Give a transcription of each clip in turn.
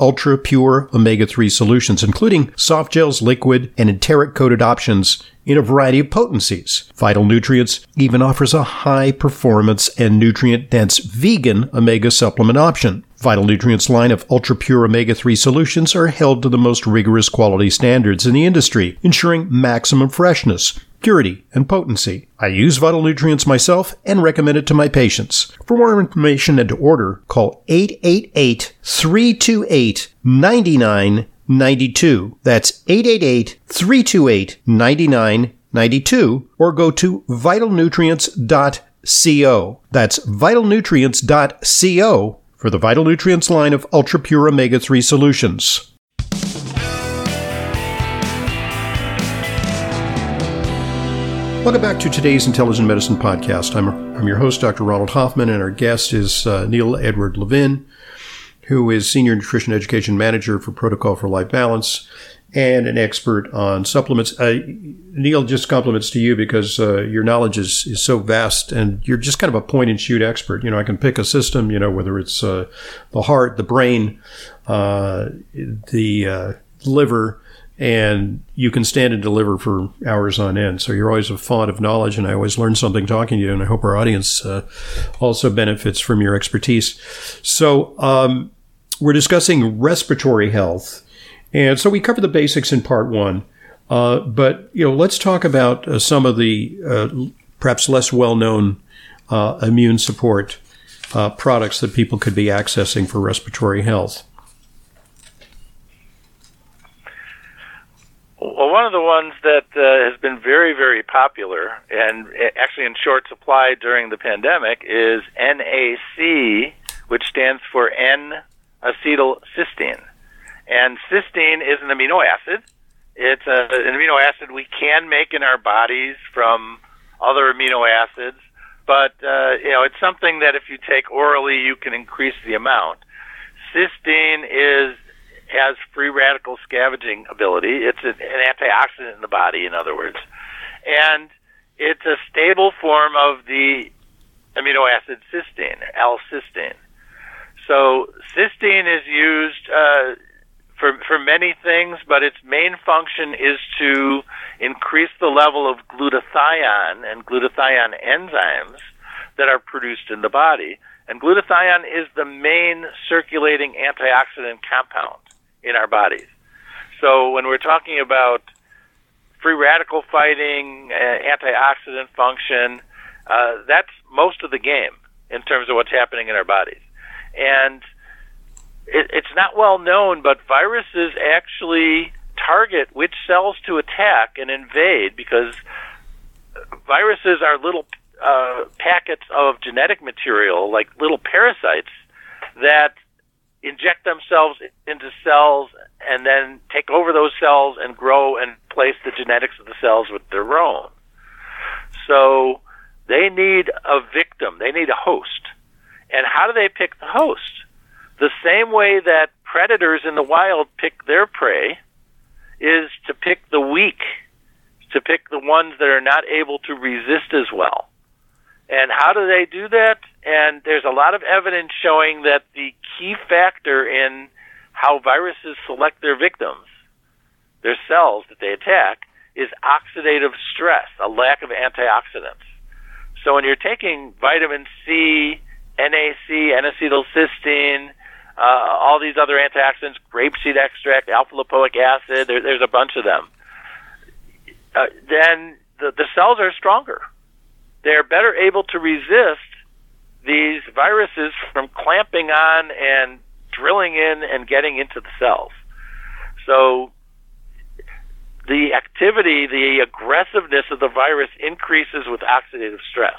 ultra-pure omega-3 solutions, including soft gels, liquid, and enteric-coated options in a variety of potencies. Vital Nutrients even offers a high-performance and nutrient-dense vegan omega supplement option. Vital Nutrients' line of ultra-pure omega-3 solutions are held to the most rigorous quality standards in the industry, ensuring maximum freshness, purity, and potency. I use Vital Nutrients myself and recommend it to my patients. For more information and to order, call 888-328-9992. That's 888-328-9992, or go to vitalnutrients.co. That's vitalnutrients.co for the Vital Nutrients line of ultra-pure omega-3 solutions. Welcome back to today's Intelligent Medicine podcast. I'm your host, Dr. Ronald Hoffman, and our guest is Neil Edward Levin, who is Senior Nutrition Education Manager for Protocol for Life Balance and an expert on supplements. Neil, just compliments to you because your knowledge is so vast, and you're just kind of a point-and-shoot expert. You know, I can pick a system, you know, whether it's the heart, the brain, the liver, and you can stand and deliver for hours on end. So you're always a font of knowledge, and I always learn something talking to you, and I hope our audience also benefits from your expertise. So we're discussing respiratory health, and so we covered the basics in part one. But you know, let's talk about some of the perhaps less well-known immune support products that people could be accessing for respiratory health. Well, one of the ones that has been very, very popular and actually in short supply during the pandemic is NAC, which stands for N-acetylcysteine. And cysteine is an amino acid. It's an amino acid we can make in our bodies from other amino acids, but you know, it's something that if you take orally, you can increase the amount. Cysteine has free radical scavenging ability. It's an antioxidant in the body, in other words. And it's a stable form of the amino acid cysteine, L-cysteine. So cysteine is used for many things, but its main function is to increase the level of glutathione and glutathione enzymes that are produced in the body. And glutathione is the main circulating antioxidant compound in our bodies. So when we're talking about free radical fighting, antioxidant function, that's most of the game in terms of what's happening in our bodies. And it's not well known, but viruses actually target which cells to attack and invade, because viruses are little packets of genetic material, like little parasites, that inject themselves into cells and then take over those cells and grow and place the genetics of the cells with their own. So they need a victim. They need a host. And how do they pick the host? The same way that predators in the wild pick their prey is to pick the weak, to pick the ones that are not able to resist as well. And how do they do that? And there's a lot of evidence showing that the key factor in how viruses select their victims, their cells that they attack, is oxidative stress, a lack of antioxidants. So when you're taking vitamin C, NAC, N-acetylcysteine, all these other antioxidants, grapeseed extract, alpha-lipoic acid, there's a bunch of them, then the cells are stronger. They're better able to resist these viruses from clamping on and drilling in and getting into the cells. So the activity, the aggressiveness of the virus increases with oxidative stress.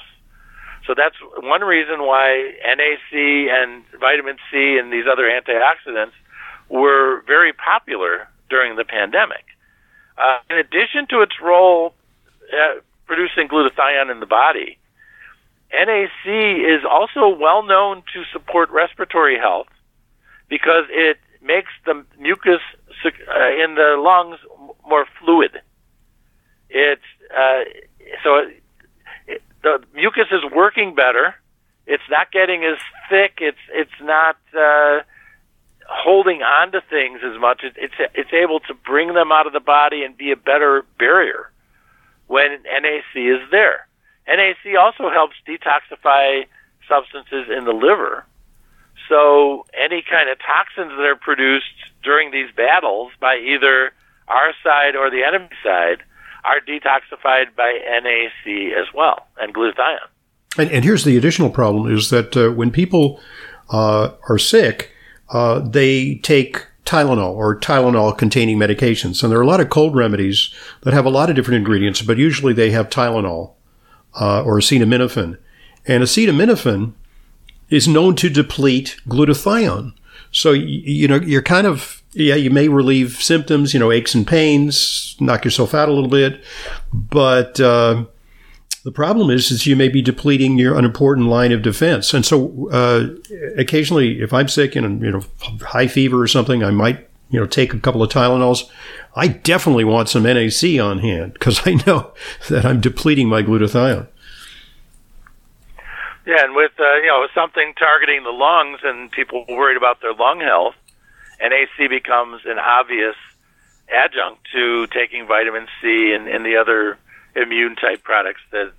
So that's one reason why NAC and vitamin C and these other antioxidants were very popular during the pandemic. In addition to its role producing glutathione in the body, NAC is also well known to support respiratory health because it makes the mucus in the lungs more fluid. It's the mucus is working better. It's not getting as thick. It's not holding on to things as much. It's able to bring them out of the body and be a better barrier when NAC is there. NAC also helps detoxify substances in the liver. So any kind of toxins that are produced during these battles by either our side or the enemy side are detoxified by NAC as well, and glutathione. And here's the additional problem, is that when people are sick, they take Tylenol or Tylenol-containing medications. And there are a lot of cold remedies that have a lot of different ingredients, but usually they have Tylenol or acetaminophen. And acetaminophen is known to deplete glutathione. So, you know, you're kind of, yeah, you may relieve symptoms, you know, aches and pains, knock yourself out a little bit. But the problem is you may be depleting your an important line of defense. And so occasionally, if I'm sick and, you know, high fever or something, I might, you know, take a couple of Tylenols. I definitely want some NAC on hand because I know that I'm depleting my glutathione. Yeah, and with you know, something targeting the lungs and people worried about their lung health, NAC becomes an obvious adjunct to taking vitamin C and the other immune-type products that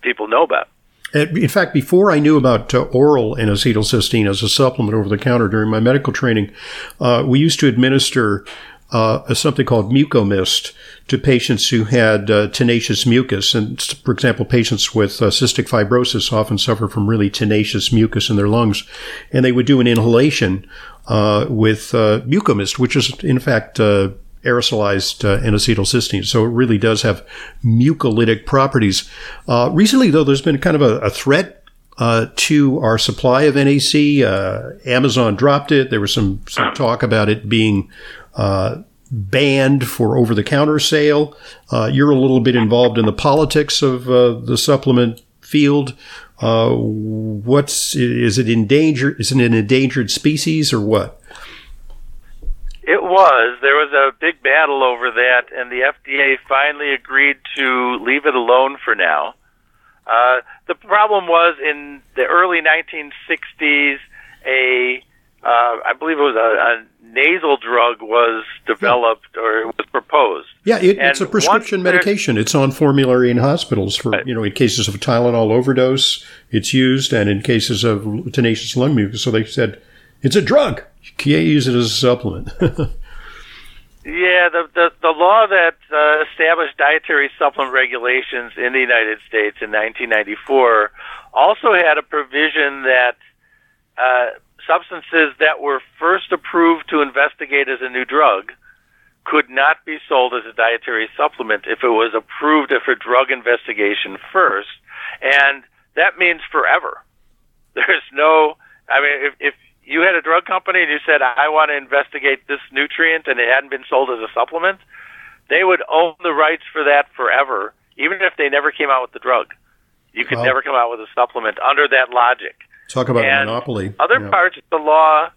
people know about. In fact, before I knew about oral N-acetylcysteine as a supplement over-the-counter during my medical training, we used to administer something called Mucomyst to patients who had tenacious mucus. And, for example, patients with cystic fibrosis often suffer from really tenacious mucus in their lungs. And they would do an inhalation with Mucomyst, which is, in fact, aerosolized N-acetylcysteine. So it really does have mucolytic properties. Recently, though, there's been kind of a threat to our supply of NAC. Amazon dropped it. There was some talk about it being banned for over-the-counter sale. You're a little bit involved in the politics of the supplement field. Is it in danger? Is it an endangered species or what? It was. There was a big battle over that, and the FDA finally agreed to leave it alone for now. The problem was in the early 1960s, I believe it was a nasal drug was developed or was proposed. Yeah, it's a prescription medication. It's on formulary in hospitals for, right, you know, in cases of Tylenol overdose, it's used, and in cases of tenacious lung mucus. So they said, it's a drug. You can't use it as a supplement. Yeah, the law that established dietary supplement regulations in the United States in 1994 also had a provision that substances that were first approved to investigate as a new drug could not be sold as a dietary supplement if it was approved for drug investigation first. And that means forever. There's no, I mean, if you had a drug company and you said, I want to investigate this nutrient and it hadn't been sold as a supplement, they would own the rights for that forever, even if they never came out with the drug. You could never come out with a supplement under that logic. Talk about a monopoly. Other parts of the law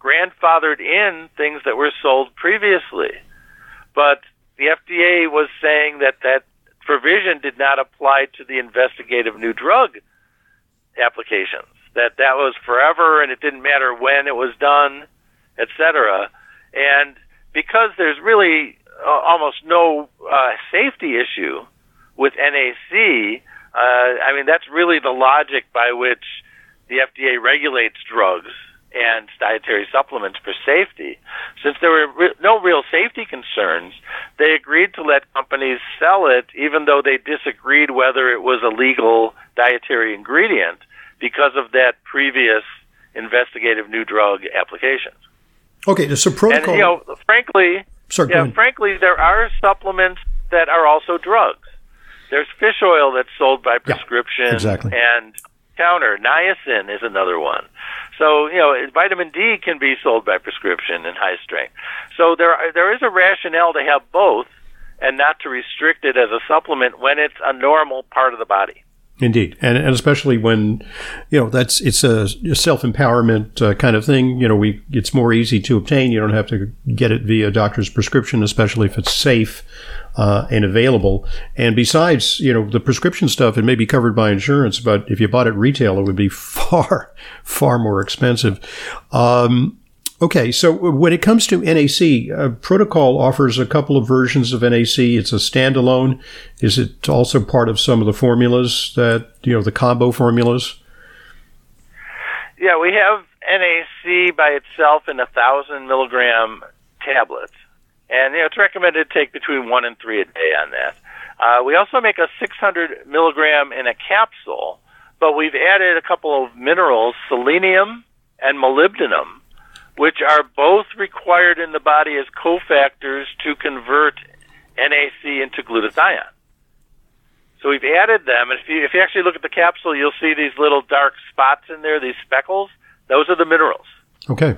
grandfathered in things that were sold previously. But the FDA was saying that provision did not apply to the investigative new drug applications. That was forever, and it didn't matter when it was done, etc. And because there's really almost no safety issue with NAC, I mean, that's really the logic by which the FDA regulates drugs and dietary supplements for safety. Since there were no real safety concerns, they agreed to let companies sell it, even though they disagreed whether it was a legal dietary ingredient, because of that previous investigative new drug applications. Okay, so protocol. And, you know, frankly, there are supplements that are also drugs. There's fish oil that's sold by prescription, exactly, and counter. Niacin is another one. So, you know, vitamin D can be sold by prescription in high strength. So there is a rationale to have both and not to restrict it as a supplement when it's a normal part of the body. Indeed. And especially when, that's, it's a self-empowerment kind of thing. It's more easy to obtain. You don't have to get it via doctor's prescription, especially if it's safe and available. And besides, the prescription stuff, it may be covered by insurance, but if you bought it retail, it would be far, far more expensive. Okay, so when it comes to NAC, Protocol offers a couple of versions of NAC. It's a standalone. Is it also part of some of the formulas that, the combo formulas? Yeah, we have NAC by itself in 1,000 milligram tablets. And, it's recommended to take between 1 and 3 a day on that. We also make a 600 milligram in a capsule, but we've added a couple of minerals, selenium and molybdenum, which are both required in the body as cofactors to convert NAC into glutathione. So we've added them. And if you actually look at the capsule, you'll see these little dark spots in there, these speckles. Those are the minerals. Okay.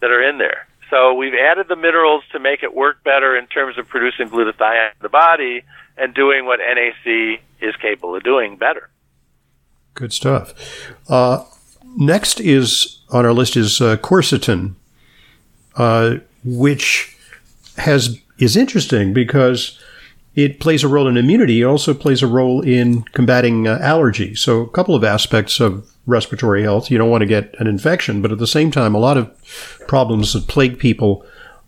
That are in there. So we've added the minerals to make it work better in terms of producing glutathione in the body and doing what NAC is capable of doing better. Good stuff. Next is on our list is quercetin, which is interesting because it plays a role in immunity. It also plays a role in combating allergy. So a couple of aspects of respiratory health. You don't want to get an infection, but at the same time, a lot of problems that plague people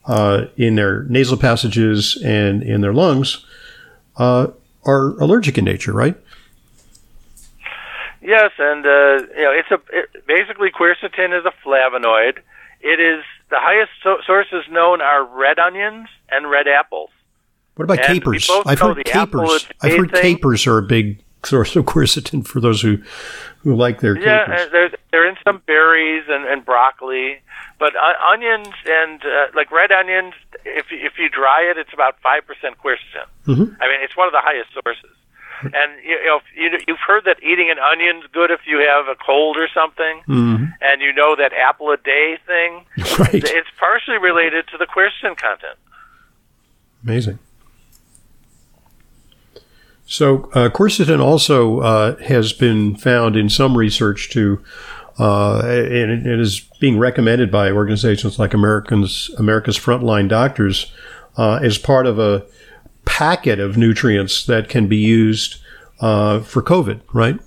in their nasal passages and in their lungs are allergic in nature, right? Yes, and basically quercetin is a flavonoid. It is the highest sources known are red onions and red apples. What about capers? I've heard capers are a big source of quercetin for those who like their capers. Yeah, they're in some berries and broccoli, but onions and like red onions, if you dry it, it's about 5% quercetin. Mm-hmm. I mean, it's one of the highest sources. And you've heard that eating an onion's good if you have a cold or something, mm-hmm. and that apple a day thing. Right. It's partially related to the quercetin content. Amazing. So quercetin also has been found in some research to, and it is being recommended by organizations like America's Frontline Doctors as part of a packet of nutrients that can be used for COVID, right?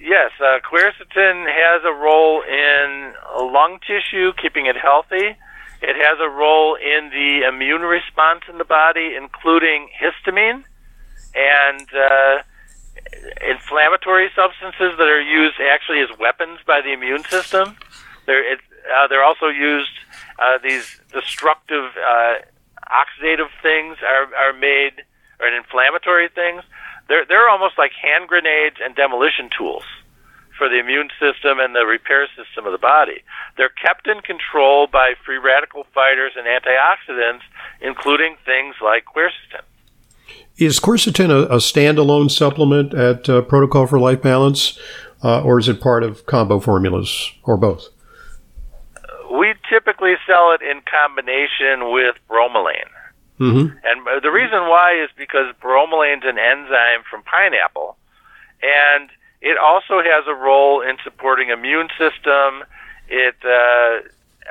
Yes, quercetin has a role in lung tissue, keeping it healthy. It has a role in the immune response in the body, including histamine and inflammatory substances that are used actually as weapons by the immune system. They're also used, these destructive oxidative things are made, or inflammatory things. They're almost like hand grenades and demolition tools for the immune system and the repair system of the body. They're kept in control by free radical fighters and antioxidants, including things like quercetin. Is quercetin a standalone supplement at Protocol for Life Balance, or is it part of combo formulas, or both? We typically sell it in combination with bromelain. Mm-hmm. And the reason why is because bromelain is an enzyme from pineapple, and it also has a role in supporting immune system. It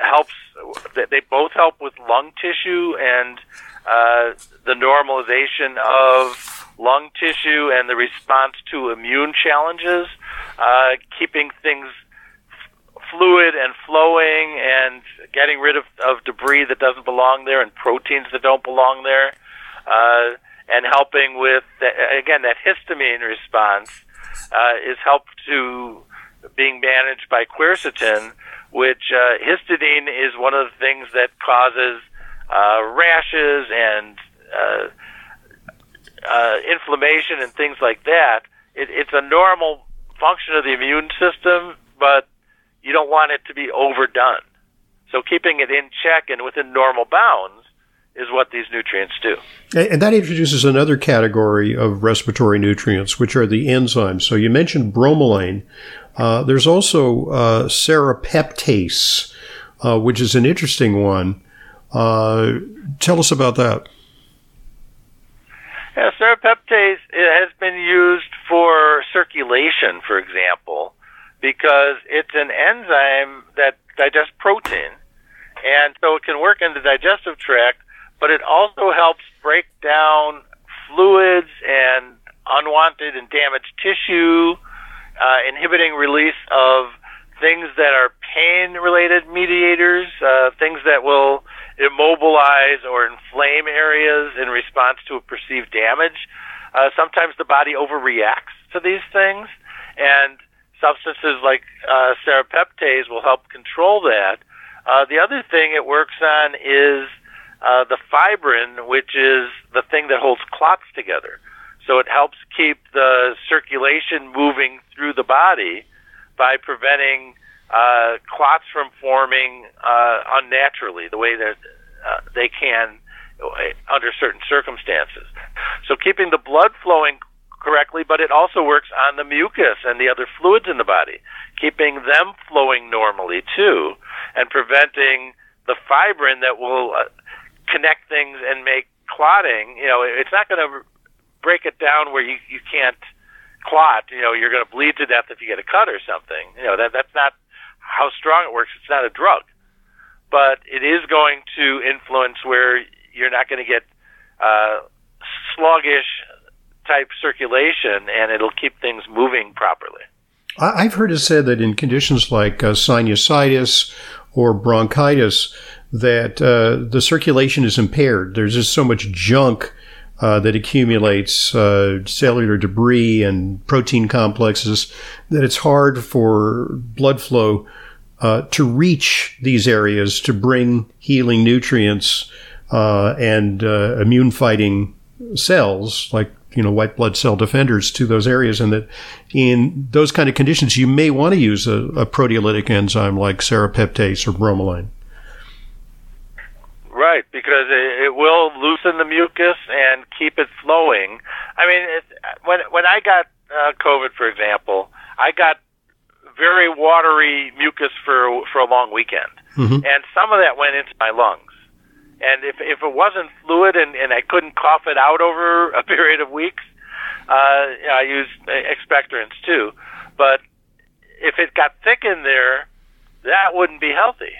helps, they both help with lung tissue and the normalization of lung tissue and the response to immune challenges, keeping things fluid and flowing and getting rid of debris that doesn't belong there and proteins that don't belong there, and helping with, that histamine response is helped to being managed by quercetin, which histidine is one of the things that causes rashes and inflammation and things like that. It's a normal function of the immune system, but you don't want it to be overdone. So keeping it in check and within normal bounds is what these nutrients do. And that introduces another category of respiratory nutrients, which are the enzymes. So you mentioned bromelain. There's also serapeptase, which is an interesting one. Tell us about that. Yeah, serapeptase has been used for circulation, for example, because it's an enzyme that digests protein. And so it can work in the digestive tract, but it also helps break down fluids and unwanted and damaged tissue, inhibiting release of things that are pain-related mediators, things that will immobilize or inflame areas in response to a perceived damage. Sometimes the body overreacts to these things, and substances like serapeptase will help control that. The other thing it works on is the fibrin, which is the thing that holds clots together. So it helps keep the circulation moving through the body by preventing clots from forming unnaturally, the way that they can under certain circumstances. So keeping the blood flowing correctly, but it also works on the mucus and the other fluids in the body, keeping them flowing normally too, and preventing the fibrin that will connect things and make clotting. You know, it's not going to break it down where you can't clot. You know, you're going to bleed to death if you get a cut or something. You know, that's not how strong it works. It's not a drug, but it is going to influence where you're not going to get sluggish type circulation, and it'll keep things moving properly. I've heard it said that in conditions like sinusitis or bronchitis, that the circulation is impaired. There's just so much junk that accumulates, cellular debris and protein complexes, that it's hard for blood flow to reach these areas to bring healing nutrients and immune-fighting cells, like, you know, white blood cell defenders, to those areas. And that in those kind of conditions, you may want to use a proteolytic enzyme like serapeptase or bromoline. Right, because it will loosen the mucus and keep it flowing. I mean, when I got COVID, for example, I got very watery mucus for a long weekend. Mm-hmm. And some of that went into my lungs. And if it wasn't fluid and I couldn't cough it out over a period of weeks, I used expectorants too. But if it got thick in there, that wouldn't be healthy.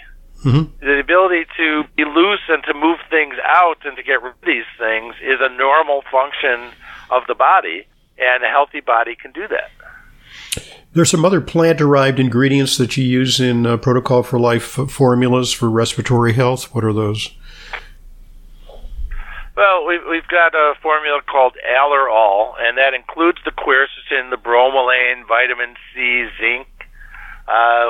Mm-hmm. The ability to be loose and to move things out and to get rid of these things is a normal function of the body, and a healthy body can do that. There's some other plant-derived ingredients that you use in Protocol for Life formulas for respiratory health. What are those? Well, we've got a formula called Allerol, and that includes the quercetin, the bromelain, vitamin C, zinc.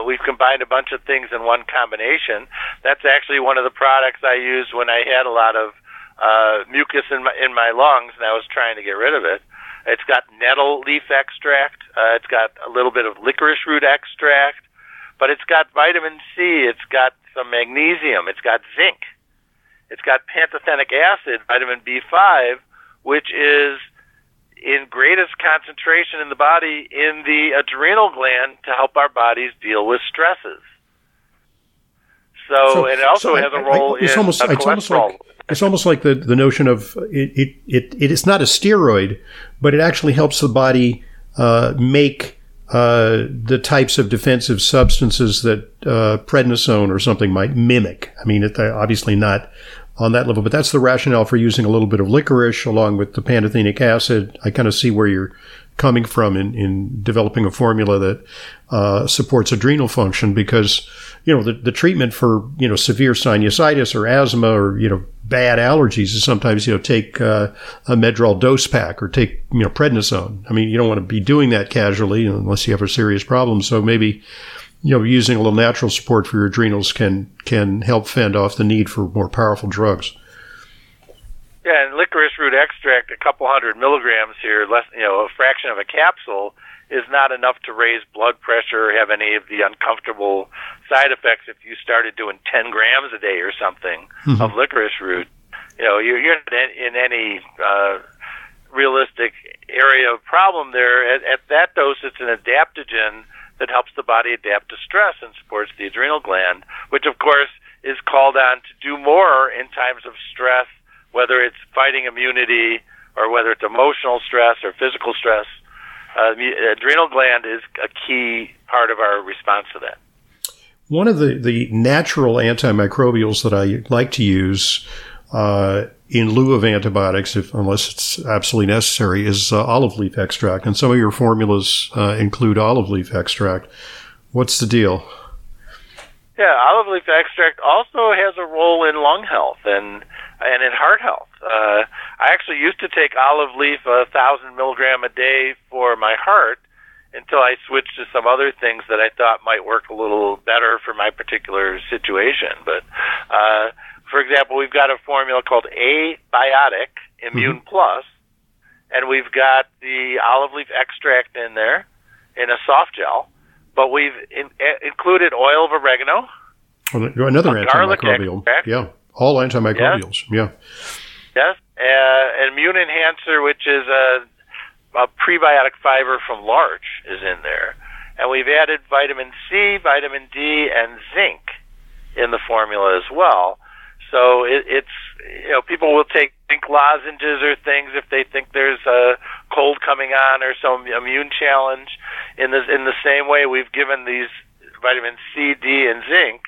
We've combined a bunch of things in one combination. That's actually one of the products I used when I had a lot of mucus in my lungs, and I was trying to get rid of it. It's got nettle leaf extract. It's got a little bit of licorice root extract. But it's got vitamin C. It's got some magnesium. It's got zinc. It's got pantothenic acid, vitamin B5, which is in greatest concentration in the body in the adrenal gland to help our bodies deal with stresses. So it also has a role in cholesterol. It's almost like the notion of it is not a steroid, but it actually helps the body make the types of defensive substances that prednisone or something might mimic. I mean, it's obviously not on that level, but that's the rationale for using a little bit of licorice along with the pantothenic acid. I kind of see where you're coming from in developing a formula that supports adrenal function, because, you know, the treatment for, you know, severe sinusitis or asthma or, you know, bad allergies is sometimes, you know, take a Medrol dose pack or take, you know, prednisone. I mean, you don't want to be doing that casually unless you have a serious problem. So maybe, you know, using a little natural support for your adrenals can help fend off the need for more powerful drugs. Yeah, and licorice root extract, a couple hundred milligrams here, less, you know, a fraction of a capsule, is not enough to raise blood pressure or have any of the uncomfortable side effects if you started doing 10 grams a day or something of licorice root. You know, you're not in any realistic area of problem there. At that dose, it's an adaptogen that helps the body adapt to stress and supports the adrenal gland, which, of course, is called on to do more in times of stress, whether it's fighting immunity or whether it's emotional stress or physical stress, the adrenal gland is a key part of our response to that. One of the natural antimicrobials that I like to use in lieu of antibiotics, unless it's absolutely necessary, is olive leaf extract. And some of your formulas include olive leaf extract. What's the deal? Yeah, olive leaf extract also has a role in lung health and in heart health. I actually used to take olive leaf 1,000 milligram a day for my heart until I switched to some other things that I thought might work a little better for my particular situation. But, for example, we've got a formula called Abiotic Immune Plus, and we've got the olive leaf extract in there in a soft gel. But we've included oil of oregano, another antimicrobial. Yeah, all antimicrobials. Yes. Yeah. Yes, an immune enhancer, which is a prebiotic fiber from larch, is in there, and we've added vitamin C, vitamin D, and zinc in the formula as well. So it's people will take zinc lozenges or things if they think there's a cold coming on or some immune challenge. In the same way, we've given these vitamin C, D, and zinc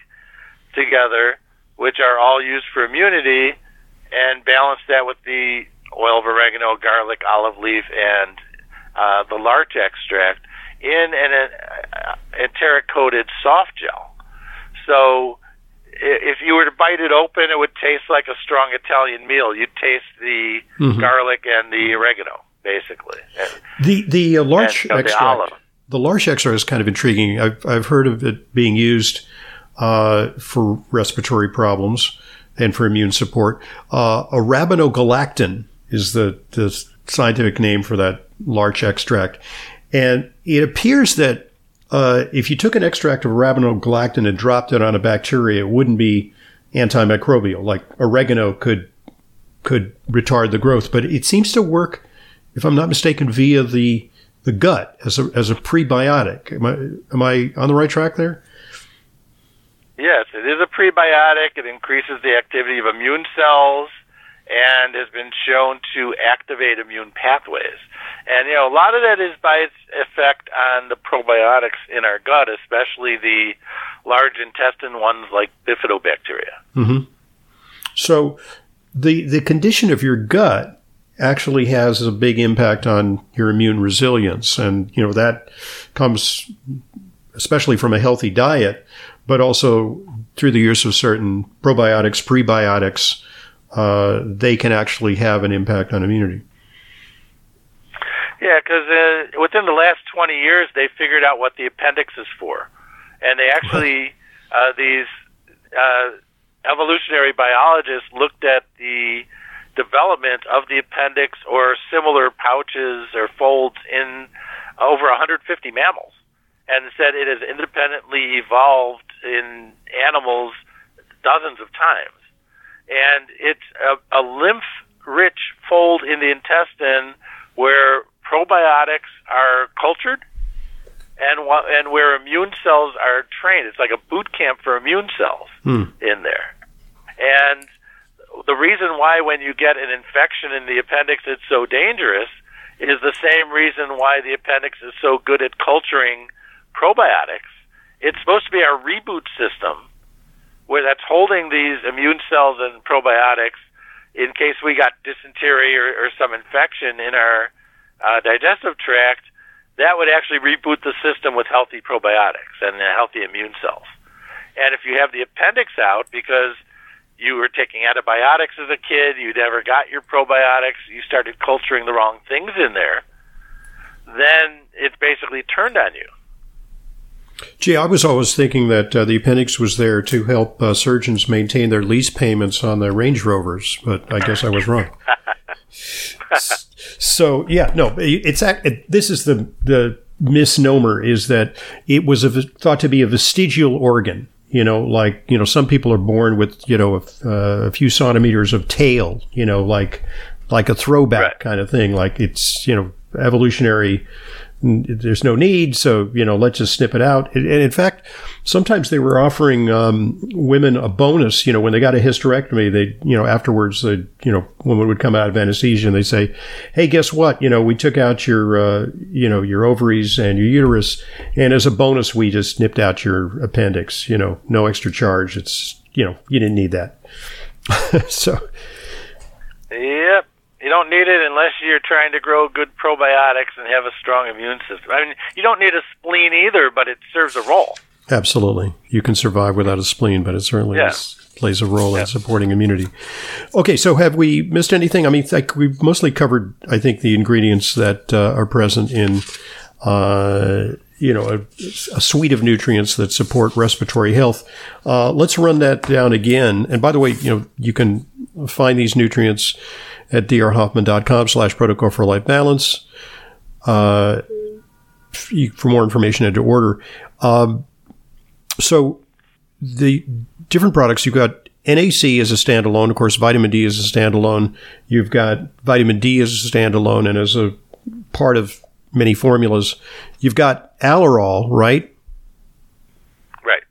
together, which are all used for immunity, and balance that with the oil of oregano, garlic, olive leaf, and the larch extract in an enteric-coated soft gel. So if you were to bite it open, it would taste like a strong Italian meal. You'd taste the garlic and the oregano, basically. And the larch extract. The larch extract is kind of intriguing. I've heard of it being used for respiratory problems and for immune support. Arabinogalactan is the scientific name for that larch extract. And it appears that if you took an extract of arabinogalactan and dropped it on a bacteria, it wouldn't be antimicrobial. Like oregano could retard the growth. But it seems to work, if I'm not mistaken, via the gut as a prebiotic. Am I on the right track there? Yes, it is a prebiotic. It increases the activity of immune cells and has been shown to activate immune pathways. And, a lot of that is by its effect on the probiotics in our gut, especially the large intestine ones like bifidobacteria. Mm-hmm. So the condition of your gut actually has a big impact on your immune resilience. And, that comes especially from a healthy diet, but also through the use of certain probiotics, prebiotics, they can actually have an impact on immunity. Yeah, because within the last 20 years, they figured out what the appendix is for. And they actually, these evolutionary biologists looked at the development of the appendix or similar pouches or folds in over 150 mammals. And said it has independently evolved in animals dozens of times. And it's a lymph-rich fold in the intestine where probiotics are cultured and where immune cells are trained. It's like a boot camp for immune cells in there. And the reason why when you get an infection in the appendix it's so dangerous is the same reason why the appendix is so good at culturing probiotics. It's supposed to be our reboot system where that's holding these immune cells and probiotics in case we got dysentery or some infection in our digestive tract. That would actually reboot the system with healthy probiotics and healthy immune cells. And if you have the appendix out because you were taking antibiotics as a kid, you never got your probiotics, you started culturing the wrong things in there, then it's basically turned on you. Gee, I was always thinking that the appendix was there to help surgeons maintain their lease payments on their Range Rovers, but I guess I was wrong. So, yeah, no, this is the misnomer, is that it was thought to be a vestigial organ. Some people are born with, a few centimeters of tail, like a throwback kind of thing. Like it's, evolutionary there's no need, so, you know, let's just snip it out. And in fact, sometimes they were offering women a bonus, you know, when they got a hysterectomy, they, you know, afterwards, they, you know, women would come out of anesthesia and they say, hey, guess what? You know, we took out your, you know, your ovaries and your uterus, and as a bonus, we just snipped out your appendix, you know, no extra charge. It's, you know, you didn't need that. So. Yep. You don't need it unless you're trying to grow good probiotics and have a strong immune system. I mean, you don't need a spleen either, but it serves a role. Absolutely. You can survive without a spleen, but it certainly plays a role in supporting immunity. Okay, so have we missed anything? I mean, like, we've mostly covered, I think, the ingredients that are present in, you know, a suite of nutrients that support respiratory health. Let's run that down again. And by the way, you know, you can find these nutrients at drhoffman.com/protocolforlifebalance. For more information and to order. So the different products, you've got NAC as a standalone. Of course, vitamin D is a standalone. You've got vitamin D as a standalone and as a part of many formulas. You've got Allerol, right? Right.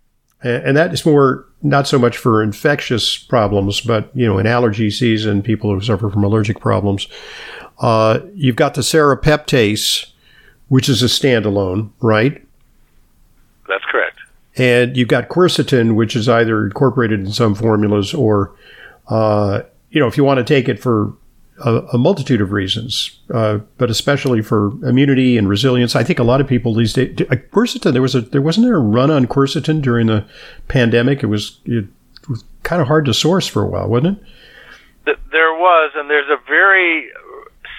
And that is more... not so much for infectious problems, but, you know, in allergy season, people who suffer from allergic problems. You've got the serapeptase, which is a standalone, right? That's correct. And you've got quercetin, which is either incorporated in some formulas or, you know, if you want to take it for a multitude of reasons, but especially for immunity and resilience. I think a lot of people these days, quercetin, there wasn't a run on quercetin during the pandemic. It was kind of hard to source for a while, wasn't it? There was, and there's a very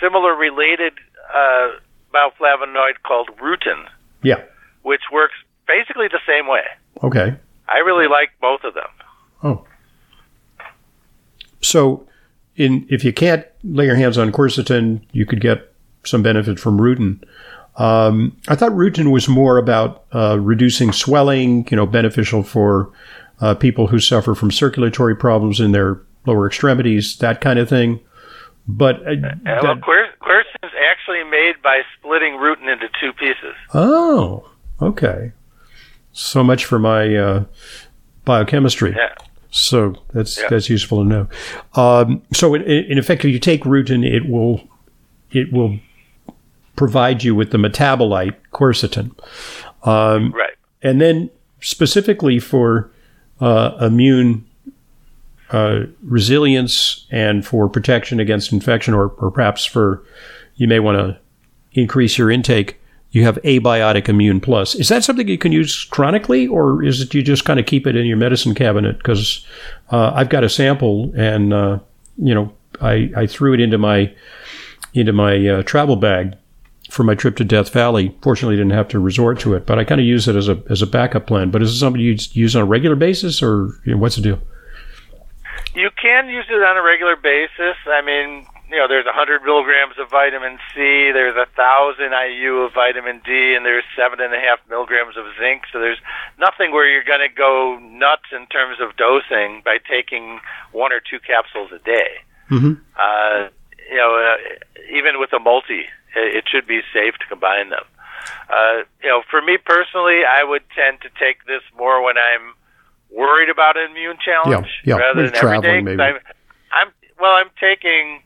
similar related bioflavonoid called rutin, which works basically the same way. Okay. I really like both of them. Oh. So... If you can't lay your hands on quercetin, you could get some benefit from rutin. I thought rutin was more about reducing swelling, you know, beneficial for people who suffer from circulatory problems in their lower extremities, that kind of thing. But quercetin is actually made by splitting rutin into two pieces. Oh, okay. So much for my biochemistry. Yeah. So that's useful to know. So in effect, if you take rutin, it will provide you with the metabolite quercetin. Right. And then specifically for immune resilience and for protection against infection, or perhaps for, you may want to increase your intake, you have Abiotic Immune Plus. Is that something you can use chronically, or is it you just kind of keep it in your medicine cabinet? Because I've got a sample, and you know, I threw it into my travel bag for my trip to Death Valley. Fortunately, I didn't have to resort to it, but I kind of use it as a backup plan. But is it something you use on a regular basis, or, you know, what's the deal? You can use it on a regular basis. I mean, you know, there's 100 milligrams of vitamin C, there's 1,000 IU of vitamin D, and there's 7.5 milligrams of zinc. So there's nothing where you're going to go nuts in terms of dosing by taking one or two capsules a day. Mm-hmm. You know, even with a multi, it should be safe to combine them. You know, for me personally, I would tend to take this more when I'm worried about an immune challenge rather than every day. Maybe. I'm taking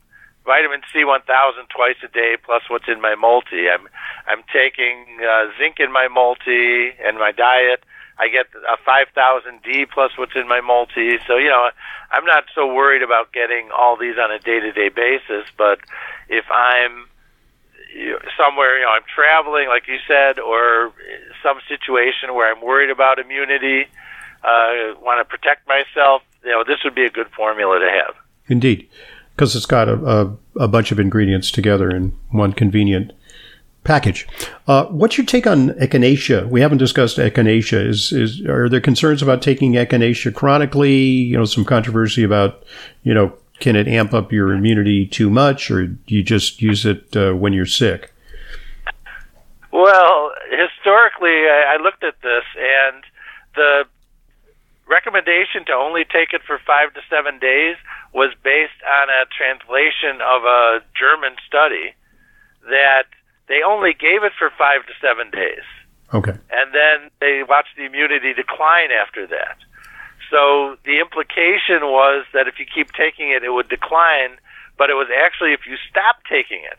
vitamin C 1,000 twice a day, plus what's in my multi. I'm taking zinc in my multi and my diet. I get a 5,000 D plus what's in my multi. So, you know, I'm not so worried about getting all these on a day-to-day basis. But if I'm somewhere, you know, I'm traveling, like you said, or some situation where I'm worried about immunity, want to protect myself, you know, this would be a good formula to have. Indeed. Because it's got a bunch of ingredients together in one convenient package. What's your take on echinacea? We haven't discussed echinacea. Are there concerns about taking echinacea chronically? You know, some controversy about, you know, can it amp up your immunity too much, or do you just use it when you're sick? Well, historically, I looked at this, and the recommendation to only take it for 5 to 7 days was based on a translation of a German study that They only gave it for 5 to 7 days. Okay. And then they watched the immunity decline after that. So the implication was that if you keep taking it, it would decline, but it was actually if you stop taking it,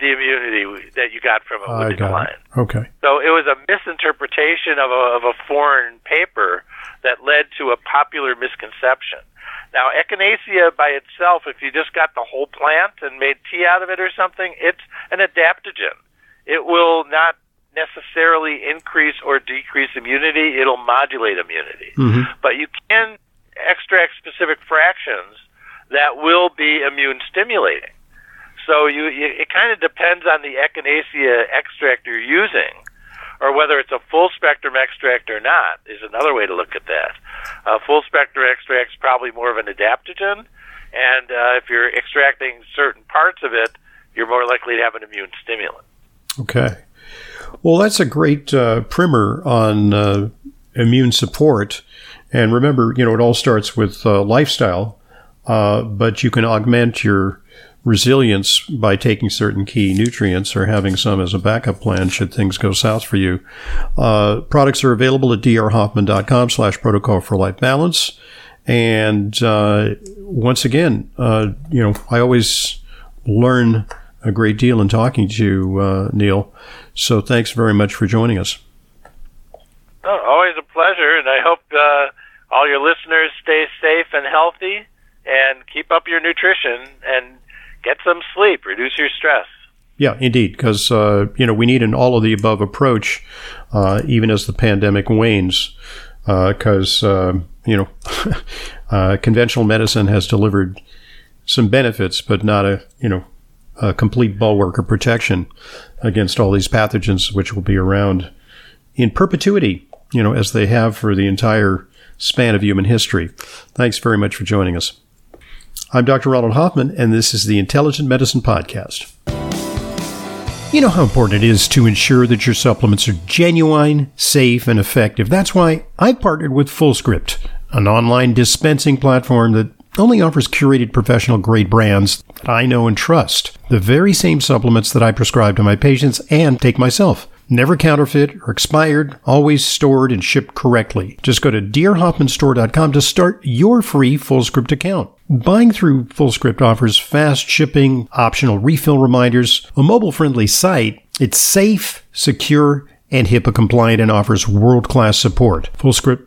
the immunity that you got from it would decline. Okay. So it was a misinterpretation of a foreign paper that led to a popular misconception. Now, echinacea by itself, if you just got the whole plant and made tea out of it or something, it's an adaptogen. It will not necessarily increase or decrease immunity. It'll modulate immunity. Mm-hmm. But you can extract specific fractions that will be immune stimulating. So it kind of depends on the echinacea extract you're using, or whether it's a full-spectrum extract or not is another way to look at that. Full-spectrum extract is probably more of an adaptogen, and if you're extracting certain parts of it, you're more likely to have an immune stimulant. Okay. Well, that's a great primer on immune support. And remember, it all starts with lifestyle, but you can augment your resilience by taking certain key nutrients or having some as a backup plan should things go south for you. Products are available at drhoffman.com/protocolforlifebalance. And once again, I always learn a great deal in talking to you, Neil. So thanks very much for joining us. Oh, always a pleasure. And I hope all your listeners stay safe and healthy and keep up your nutrition and get some sleep, reduce your stress. Yeah, indeed, because, we need an all-of-the-above approach, even as the pandemic wanes, because, conventional medicine has delivered some benefits, but not a complete bulwark of protection against all these pathogens, which will be around in perpetuity, as they have for the entire span of human history. Thanks very much for joining us. I'm Dr. Ronald Hoffman, and this is the Intelligent Medicine Podcast. You know how important it is to ensure that your supplements are genuine, safe, and effective. That's why I've partnered with Fullscript, an online dispensing platform that only offers curated professional-grade brands that I know and trust. The very same supplements that I prescribe to my patients and take myself. Never counterfeit or expired, always stored and shipped correctly. Just go to DearHoffmanStore.com to start your free Fullscript account. Buying through Fullscript offers fast shipping, optional refill reminders, a mobile-friendly site. It's safe, secure, and HIPAA-compliant and offers world-class support. Fullscript